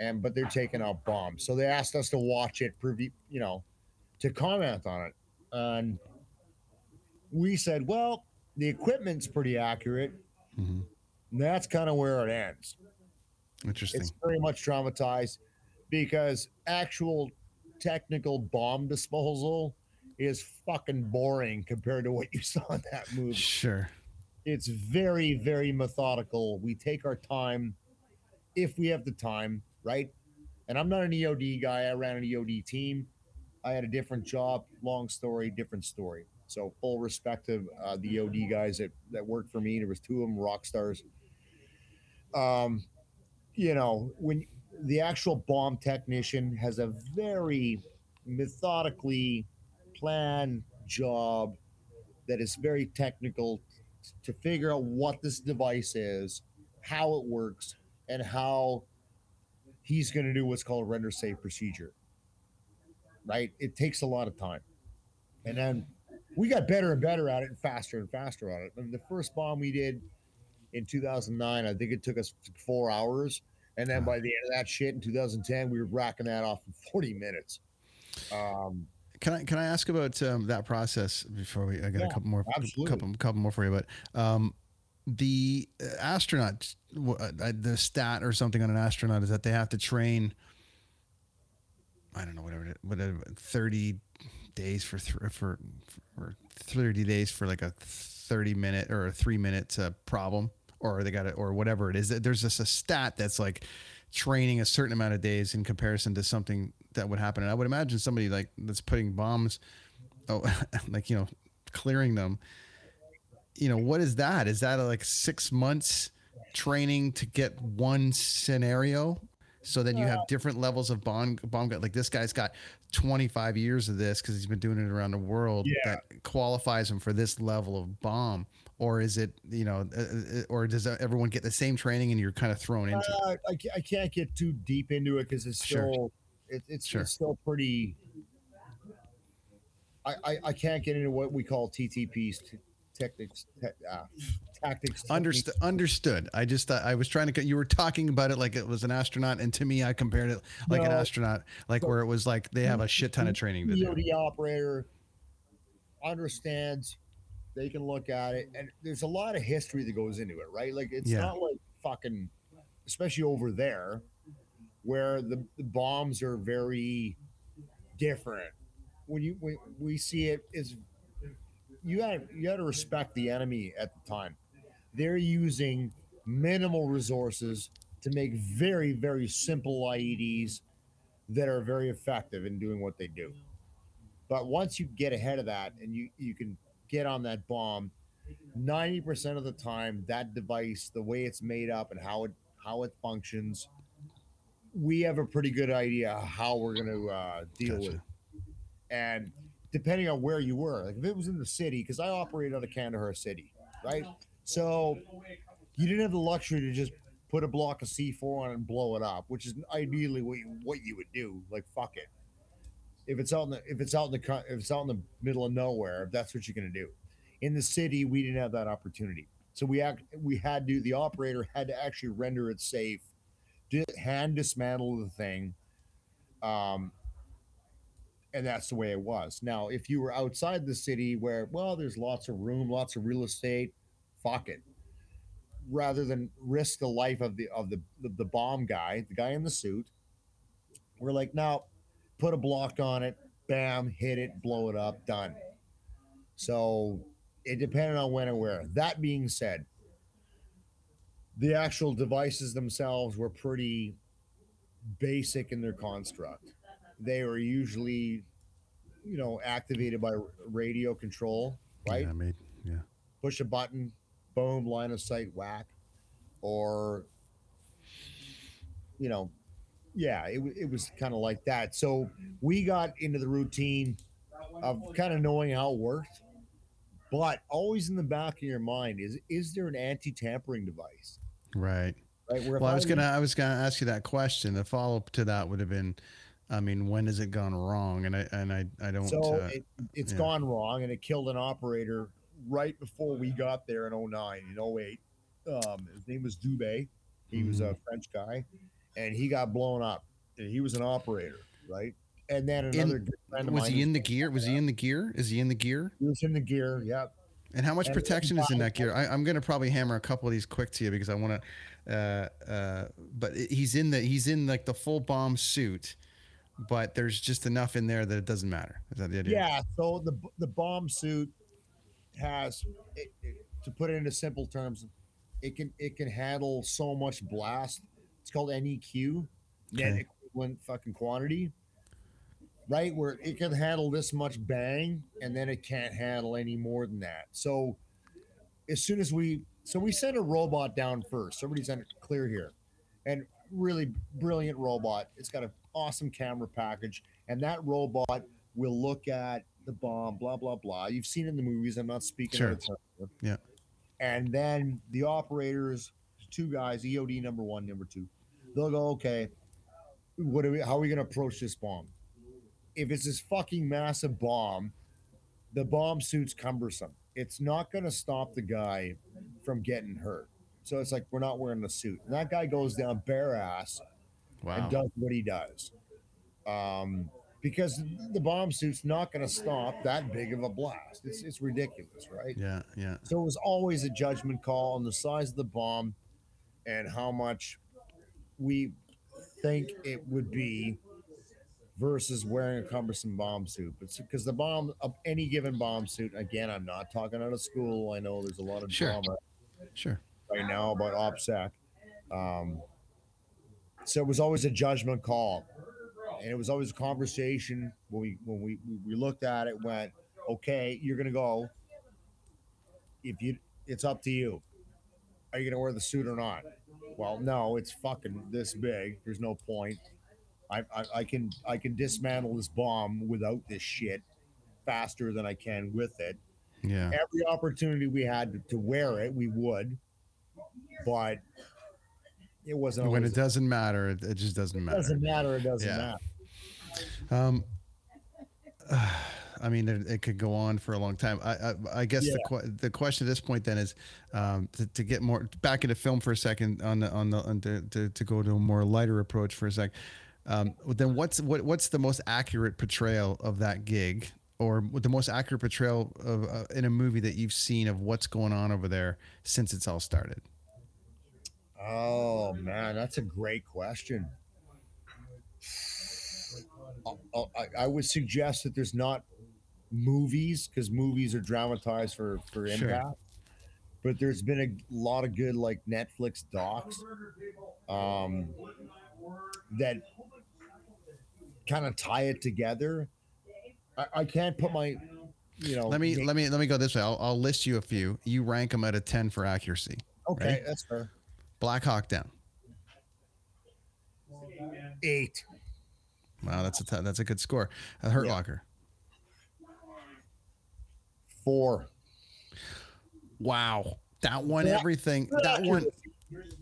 and but they're taking out bombs. So they asked us to watch it, you know, to comment on it. And we said, well, the equipment's pretty accurate. Mm-hmm. And that's kind of where it ends. Interesting. It's very much traumatized because actual technical bomb disposal is fucking boring compared to what you saw in that movie. Sure. It's very, very methodical. We take our time if we have the time, right? And I'm not an E O D guy. I ran an E O D team. I had a different job, long story, different story. So full respect to uh, the E O D guys that, that worked for me. There was two of them, rock stars. Um, you know, when the actual bomb technician has a very methodically planned job that is very technical, to figure out what this device is, how it works, and how he's going to do what's called a render safe procedure, right? It takes a lot of time. And then we got better and better at it and faster and faster at it. I mean, the first bomb we did in two thousand nine, I think it took us four hours. And then by the end of that shit in two thousand ten, we were racking that off in forty minutes. Um, can I can I ask about um, that process before we? I got yeah, a couple more, absolutely. couple couple more for you. But um, the astronaut, the stat or something on an astronaut is that they have to train. I don't know whatever it is, whatever thirty days for th- for for thirty days for like a thirty minute or a three minute uh, problem. Or they got it, or whatever it is. There's just a stat that's like training a certain amount of days in comparison to something that would happen. And I would imagine somebody like that's putting bombs, oh, like you know, clearing them. You know, what is that? Is that like six months training to get one scenario? So then you have different levels of bomb bomb gut. Like this guy's got twenty-five years of this because he's been doing it around the world. Yeah. That qualifies him for this level of bomb. Or is it, you know, or does everyone get the same training and you're kind of thrown into uh, it? I can't get too deep into it because it's sure. still, it, it's, sure. it's still pretty, I, I, I can't get into what we call T T Ps, technics, te, uh, tactics. Underst- understood. I just thought I was trying to get, you were talking about it like it was an astronaut. And to me, I compared it like no, an astronaut, like so where it was like they have a shit ton of training. The E O D operator understands. They can look at it, and there's a lot of history that goes into it, right? Like it's yeah. not like fucking, especially over there, where the, the bombs are very different. When you when we see it, is you got you got to respect the enemy at the time. They're using minimal resources to make very very simple I E Ds that are very effective in doing what they do. But once you get ahead of that, and you you can. Get on that bomb, ninety percent of the time that device, the way it's made up and how it how it functions, we have a pretty good idea how we're going to uh deal gotcha. with it. And depending on where you were, like if it was in the city, because I operated out of Kandahar City, right? So you didn't have the luxury to just put a block of C four on and blow it up, which is ideally what you, what you would do. Like fuck it. If it's out in the if it's out in the if it's out in the middle of nowhere, if that's what you're going to do, in the city we didn't have that opportunity. So we act, we had to the operator had to actually render it safe, hand dismantle the thing, um, and that's the way it was. Now, if you were outside the city, where well, there's lots of room, lots of real estate, fuck it. Rather than risk the life of the of the the bomb guy, the guy in the suit, we're like now. Put a block on it, bam, hit it, blow it up, done. So it depended on when and where. That being said, the actual devices themselves were pretty basic in their construct. They were usually, you know, activated by radio control, right? Yeah, I mean, yeah. Push a button, boom, line of sight, whack. Or, you know, yeah, it, it was kind of like that. So we got into the routine of kind of knowing how it worked, but always in the back of your mind is, is there an anti-tampering device? Right. Right. Where well, I was going to, I was going to ask you that question. The follow up to that would have been, I mean, when has it gone wrong? And I, and I, I don't, so uh, it, it's yeah. gone wrong, and it killed an operator right before we got there in oh nine and oh eight. Um, his name was Dubé. He mm-hmm. was a French guy. And he got blown up. He was an operator, right? And then another in, friend of was mine he in the gear? Was he in the gear? Is he in the gear? He was in the gear. Yep. And how much and protection is in that gear? I, I'm going to probably hammer a couple of these quick to you because I want to. Uh, uh, but he's in the he's in like the full bomb suit, but there's just enough in there that it doesn't matter. Is that the idea? Yeah. So the the bomb suit has, it, it, to put it into simple terms, it can it can handle so much blast. It's called N E Q, net okay. equivalent fucking quantity, right? Where it can handle this much bang, and then it can't handle any more than that. So as soon as we, so we sent a robot down first. Everybody's under clear here, and really brilliant robot. It's got an awesome camera package, and that robot will look at the bomb, blah blah blah. You've seen it in the movies. I'm not speaking sure. out of term. Yeah. And then the operators. Two guys, E O D number one, number two. They'll go, okay, what are we, how are we going to approach this bomb? If it's this fucking massive bomb, the bomb suit's cumbersome. It's not going to stop the guy from getting hurt. So it's like, we're not wearing the suit. And that guy goes down bare ass wow. and does what he does. Um, because the bomb suit's not going to stop that big of a blast. It's it's ridiculous, right? Yeah, yeah. So it was always a judgment call on the size of the bomb and how much we think it would be versus wearing a cumbersome bomb suit. But because the bomb of any given bomb suit, again, I'm not talking out of school. I know there's a lot of sure. drama sure. right now about OPSAC. Um, so it was always a judgment call. And it was always a conversation when we when we, we looked at it, went, okay, you're gonna go. If you it's up to you. Are you gonna wear the suit or not? Well, no, it's fucking this big. There's no point. I I, I can I can dismantle this bomb without this shit faster than I can with it. Yeah. Every opportunity we had to, to wear it, we would, but it wasn't when it doesn't matter. It, it just doesn't it matter. It doesn't matter. It doesn't yeah. matter. Um, uh, I mean, it, it could go on for a long time. I, I, I guess yeah. the the question at this point then is um, to, to get more back into film for a second on the, on the, on the to, to go to a more lighter approach for a sec. Um, then what's, what, what's the most accurate portrayal of that gig or the most accurate portrayal of uh, in a movie that you've seen of what's going on over there since it's all started? Oh man, that's a great question. I, I would suggest that there's not movies because movies are dramatized for, for impact, sure. but there's been a lot of good like Netflix docs um, that kind of tie it together. I, I can't put my, you know. Let me, make- let me, let me go this way. I'll, I'll list you a few. You rank them out of ten for accuracy. Okay, right? That's fair. Black Hawk Down. Eight. Wow, that's a t- that's a good score. A Hurt yeah. Locker. Four. Wow, that won yeah. everything. For that accuracy.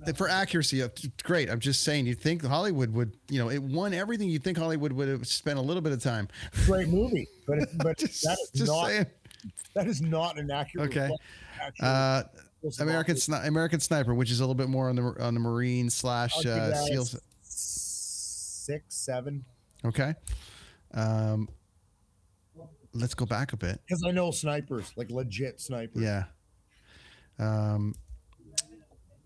Won for accuracy. Great. I'm just saying. You'd think Hollywood would, you know, it won everything. You'd think Hollywood would have spent a little bit of time. Great movie, but it, but just, that is not saying. That is not an accurate. Okay. Uh, American Sni- American Sniper, which is a little bit more on the on the Marine slash uh, SEALs. Six, seven. Okay. Um, let's go back a bit because I know snipers, like legit snipers. Yeah. Um,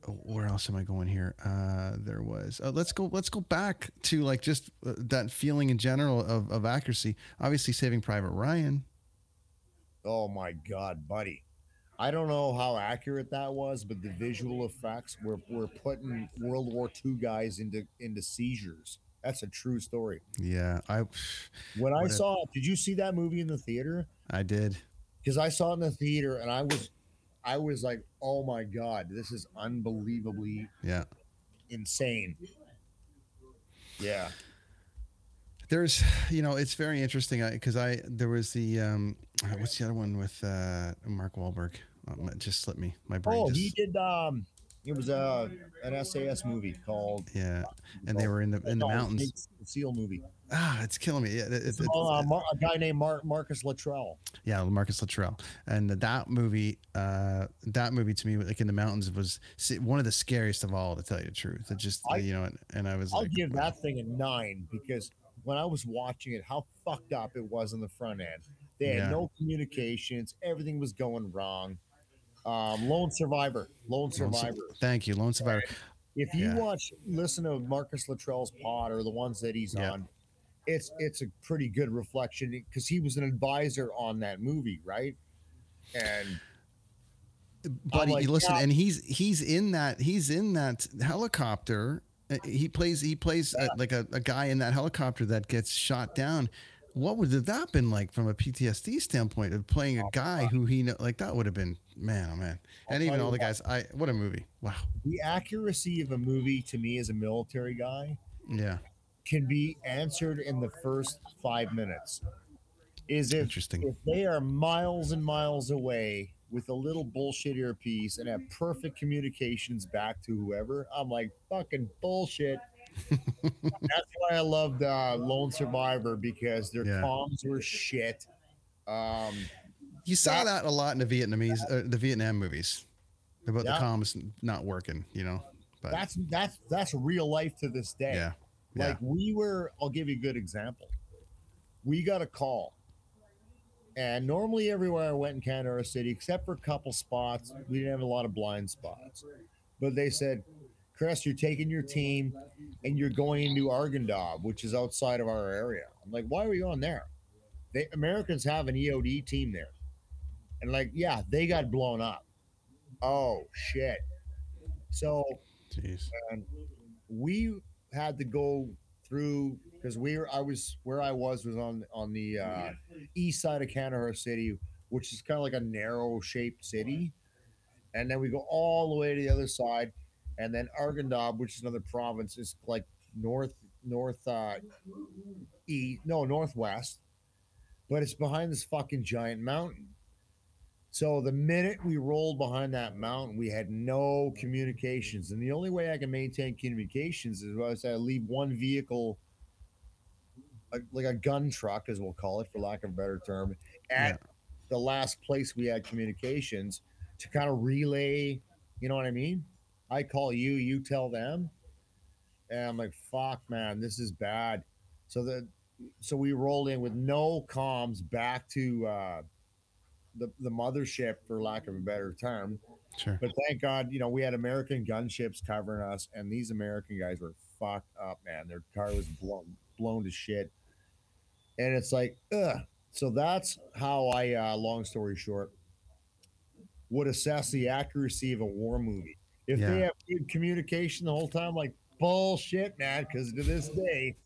where else am I going here? Uh, there was. Uh, let's go. Let's go back to like just uh, that feeling in general of of accuracy. Obviously, Saving Private Ryan. Oh my God, buddy. I don't know how accurate that was, but the visual effects were, were putting World War Two guys into, into seizures. That's a true story. Yeah. I When I saw it, did you see that movie in the theater? I did. Because I saw it in the theater and I was I was like, oh my God, this is unbelievably yeah. insane. Yeah. There's, you know, it's very interesting because I, I there was the um, what's the other one with uh, Mark Wahlberg? Oh, just slipped me. My brain. Oh, just... he did. Um, it was a an S A S movie called. Yeah, and they were in the in the mountains. SEAL movie. Ah, it's killing me. It, it, it's it, all, uh, it, Mar- a guy named Mar- Marcus Luttrell. Yeah, Marcus Luttrell, and that movie, uh, that movie to me, like in the mountains, was one of the scariest of all. To tell you the truth, it just I, you know, and I was. I'll like, give wow. that thing a nine because. When I was watching it, how fucked up it was on the front end. They had yeah. no communications. Everything was going wrong. Um, Lone Survivor. Lone Survivor. Lone, thank you, Lone Survivor. Right. If you yeah. watch, listen to Marcus Luttrell's pod or the ones that he's yeah. on, it's it's a pretty good reflection because he was an advisor on that movie, right? And... Buddy, like, listen, yeah. and he's he's in that he's in that helicopter... He plays. He plays a, like a, a guy in that helicopter that gets shot down. What would have that been like from a P T S D standpoint of playing a guy who he know, like that would have been man, oh man, and even all the guys. I what a movie! Wow. The accuracy of a movie to me as a military guy, yeah, can be answered in the first five minutes. Is if Interesting. if they are miles and miles away with a little bullshit earpiece and have perfect communications back to whoever. I'm like, fucking bullshit. That's why I loved uh, Lone Survivor because their yeah. comms were shit. Um, you saw that, that a lot in the Vietnamese, uh, the Vietnam movies. But yeah. the comms not working, you know. But that's that's that's real life to this day. Yeah. Like yeah. we were, I'll give you a good example. We got a call, and normally everywhere I went in Kandahar City, except for a couple spots, we didn't have a lot of blind spots. But they said, Kris, you're taking your team and you're going into Arghandab, which is outside of our area. I'm like, why are we going there? They, Americans have an E O D team there. And like, yeah, they got blown up. Oh, shit. So Jeez. Um, we had to go through, because we were, I was where I was was on on the uh, east side of Kandahar City, which is kind of like a narrow shaped city, and then we go all the way to the other side, and then Arghandab, which is another province, is like north north uh, east no northwest, but it's behind this fucking giant mountain. So the minute we rolled behind that mountain, we had no communications, and the only way I can maintain communications is I said I leave one vehicle. A, like a gun truck, as we'll call it, for lack of a better term, at yeah. the last place we had communications to kind of relay, you know what I mean? I call you, you tell them. And I'm like, fuck, man, this is bad. So the, so we rolled in with no comms back to uh, the, the mothership, for lack of a better term. Sure. But thank God, you know, we had American gunships covering us, and these American guys were fucked up, man. Their car was blown. blown to shit, and it's like ugh. So that's how I uh long story short would assess the accuracy of a war movie. If yeah. they have good communication the whole time, like bullshit, man, because to this day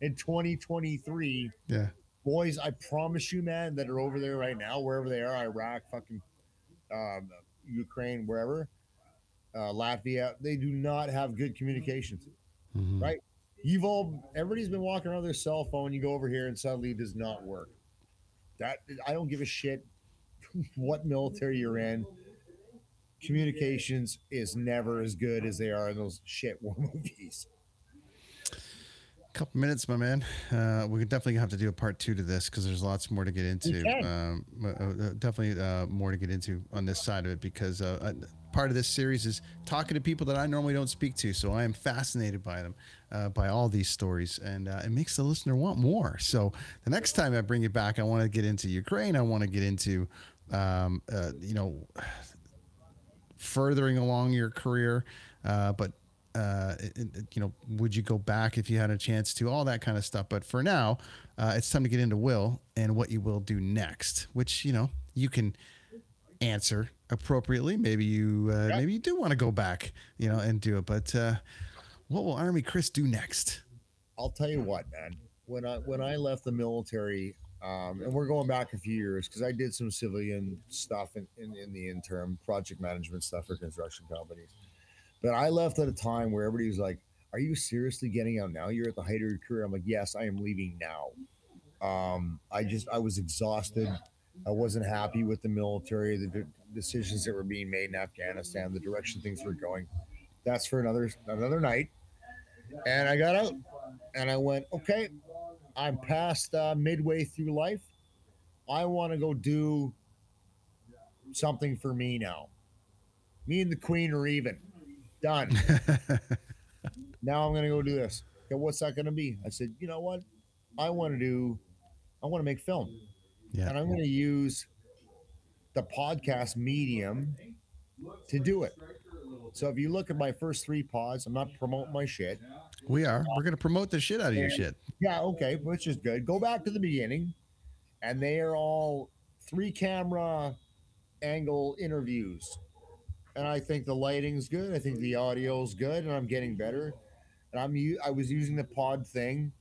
in twenty twenty-three, yeah boys, I promise you, man, that are over there right now, wherever they are, Iraq, fucking um Ukraine, wherever, uh Latvia, they do not have good communications. Mm-hmm. Right. You've all, everybody's been walking around with their cell phone. You go over here and suddenly it does not work. That I don't give a shit what military you're in. Communications is never as good as they are in those shit war movies. Couple minutes, my man. Uh, we definitely have to do a part two to this because there's lots more to get into. Um, uh, definitely uh, more to get into on this side of it, because uh, uh, part of this series is talking to people that I normally don't speak to. So I am fascinated by them, uh, by all these stories, and uh, it makes the listener want more. So the next time I bring it back, I want to get into Ukraine. I want to get into, um, uh, you know, furthering along your career, uh, but. Uh, it, it, you know, would you go back if you had a chance to, all that kind of stuff. But for now, uh, it's time to get into Will and what you will do next, which, you know, you can answer appropriately. Maybe you, uh, yep. maybe you do want to go back, you know, and do it. But uh, what will Army Kris do next? I'll tell you what, man. When I when I left the military, um, and we're going back a few years because I did some civilian stuff in, in, in the interim, project management stuff for construction companies. But I left at a time where everybody was like, are you seriously getting out now? You're at the height of your career. I'm like, yes, I am leaving now. Um, I just, I was exhausted. I wasn't happy with the military, the de- decisions that were being made in Afghanistan, the direction things were going. That's for another, another night. And I got out and I went, okay, I'm past uh, midway through life. I want to go do something for me now. Me and the Queen are even. Done. Now I'm gonna go do this. Okay, what's that gonna be? I said, you know what? I want to do. I want to make film, yeah, and I'm yeah. gonna use the podcast medium to do it. So if you look at my first three pods, I'm not promoting my shit. We are. We're gonna promote the shit out of and, your shit. Yeah. Okay. Which is good. Go back to the beginning, and they are all three camera angle interviews. And I think the lighting's good. I think the audio's good, and I'm getting better. And I'm I was using the pod thing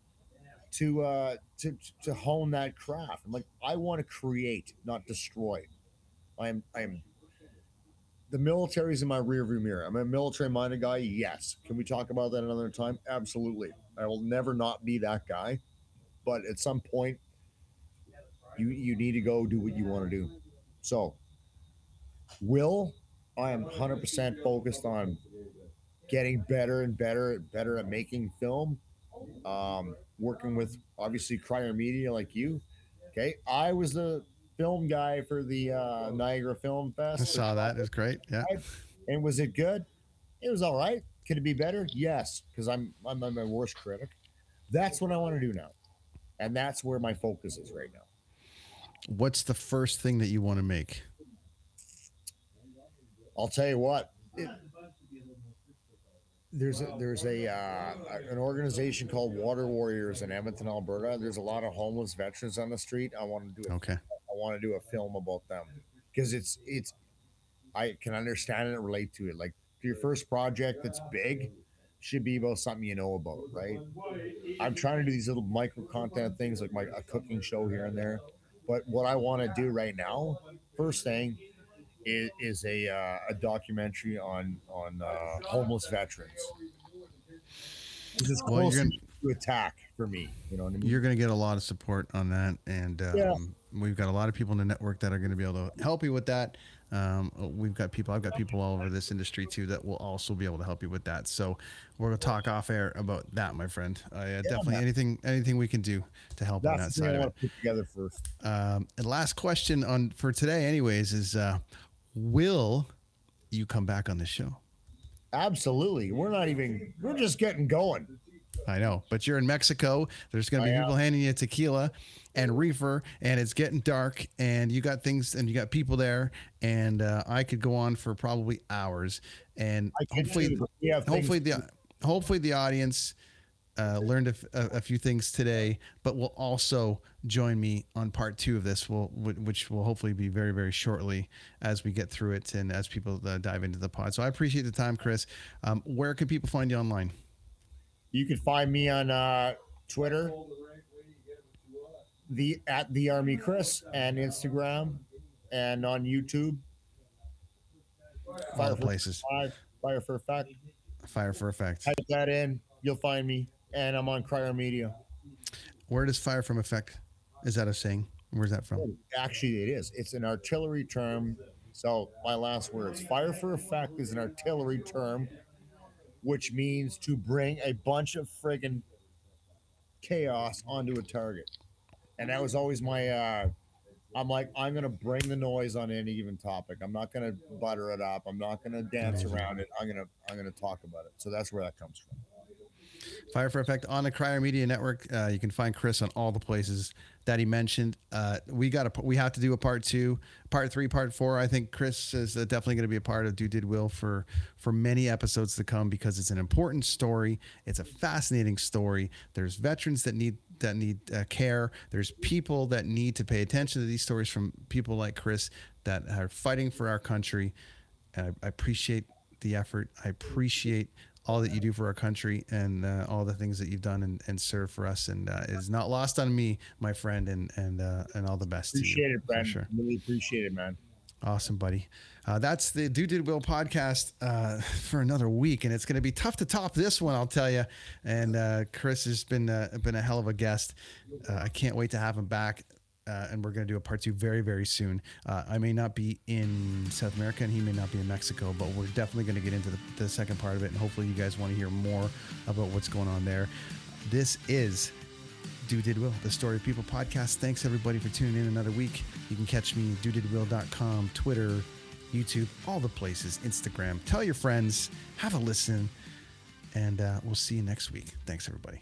to uh, to to hone that craft. I'm like, I want to create, not destroy. I'm I'm the military's in my rearview mirror. I'm a military-minded guy. Yes. Can we talk about that another time? Absolutely. I will never not be that guy. But at some point, you you need to go do what you want to do. So, Will. I am one hundred percent focused on getting better and better and better at making film, um, working with, obviously, Cryer Media like you. Okay, I was the film guy for the uh, Niagara Film Fest. I saw that. It was great. Yeah. I, And was it good? It was all right. Could it be better? Yes, because I'm, I'm my worst critic. That's what I want to do now. And that's where my focus is right now. What's the first thing that you want to make? I'll tell you what. It, there's a, there's a uh, an organization called Water Warriors in Edmonton, Alberta. There's a lot of homeless veterans on the street. I want to do a, okay. I want to do a film about them because it's it's I can understand it and relate to it. Like your first project that's big should be about something you know about, right? I'm trying to do these little micro content things like my a cooking show here and there. But what I want to do right now, first thing, is, is a uh, a documentary on on uh, homeless veterans. This is well, close to attack for me. You know what I mean? You're going to get a lot of support on that, and um, yeah. we've got a lot of people in the network that are going to be able to help you with that. Um, we've got people. I've got people all over this industry too that will also be able to help you with that. So we're going to talk off air about that, my friend. Uh, yeah, yeah, definitely man. anything anything we can do to help on that side. I want to put together first. Um, and last question on for today, anyways, is uh, will you come back on this show? Absolutely. We're not even. We're just getting going. I know, but you're in Mexico. There's going to be people handing you tequila and reefer, and it's getting dark, and you got things, and you got people there, and uh, I could go on for probably hours, and hopefully, hopefully the hopefully the audience uh, learned a, a few things today, but will also join me on part two of this, will which will hopefully be very very shortly as we get through it and as people uh, dive into the pod. So I appreciate the time, Kris. Um, where can people find you online? You can find me on uh, Twitter, the at the Army Kris, and Instagram, and on YouTube. All the places. Fire for Effect. Fire for Effect. Type that in, you'll find me, and I'm on Cryer Media. Where does Fire from Effect? Is that a saying? Where's that from? Actually, it is. It's an artillery term. So my last words: Fire for Effect is an artillery term, which means to bring a bunch of friggin' chaos onto a target. And that was always my, uh, I'm like, I'm going to bring the noise on any given topic. I'm not going to butter it up. I'm not going to dance around it. I'm going to, I'm going to talk about it. So that's where that comes from. Fire for Effect on the Cryer Media Network. Uh, you can find Kris on all the places that he mentioned. Uh, we got a, we have to do a part two, part three, part four. I think Kris is definitely going to be a part of Do Did Will for for many episodes to come because it's an important story. It's a fascinating story. There's veterans that need that need uh, care. There's people that need to pay attention to these stories from people like Kris that are fighting for our country. Uh, I appreciate the effort. I appreciate all that you do for our country and uh, all the things that you've done and, and served for us. And uh, is not lost on me, my friend, and and uh, and all the best. Appreciate to you, it, Brad. Sure. Really appreciate it, man. Awesome, buddy. Uh, that's the Do Did Will podcast uh, for another week, and it's going to be tough to top this one, I'll tell you. And uh, Kris has been, uh, been a hell of a guest. Uh, I can't wait to have him back. Uh, and we're going to do a part two very, very soon. Uh, I may not be in South America and he may not be in Mexico, but we're definitely going to get into the, the second part of it. And hopefully you guys want to hear more about what's going on there. This is Do Did Will, the Story of People podcast. Thanks everybody for tuning in another week. You can catch me at do did will dot com, Twitter, YouTube, all the places, Instagram. Tell your friends, have a listen, and uh, we'll see you next week. Thanks everybody.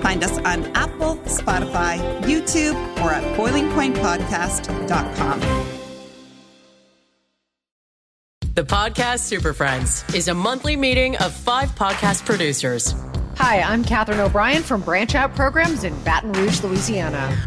Find us on Apple, Spotify, YouTube, or at boiling point podcast dot com. The Podcast Super Friends is a monthly meeting of five podcast producers. Hi, I'm Catherine O'Brien from Branch Out Programs in Baton Rouge, Louisiana.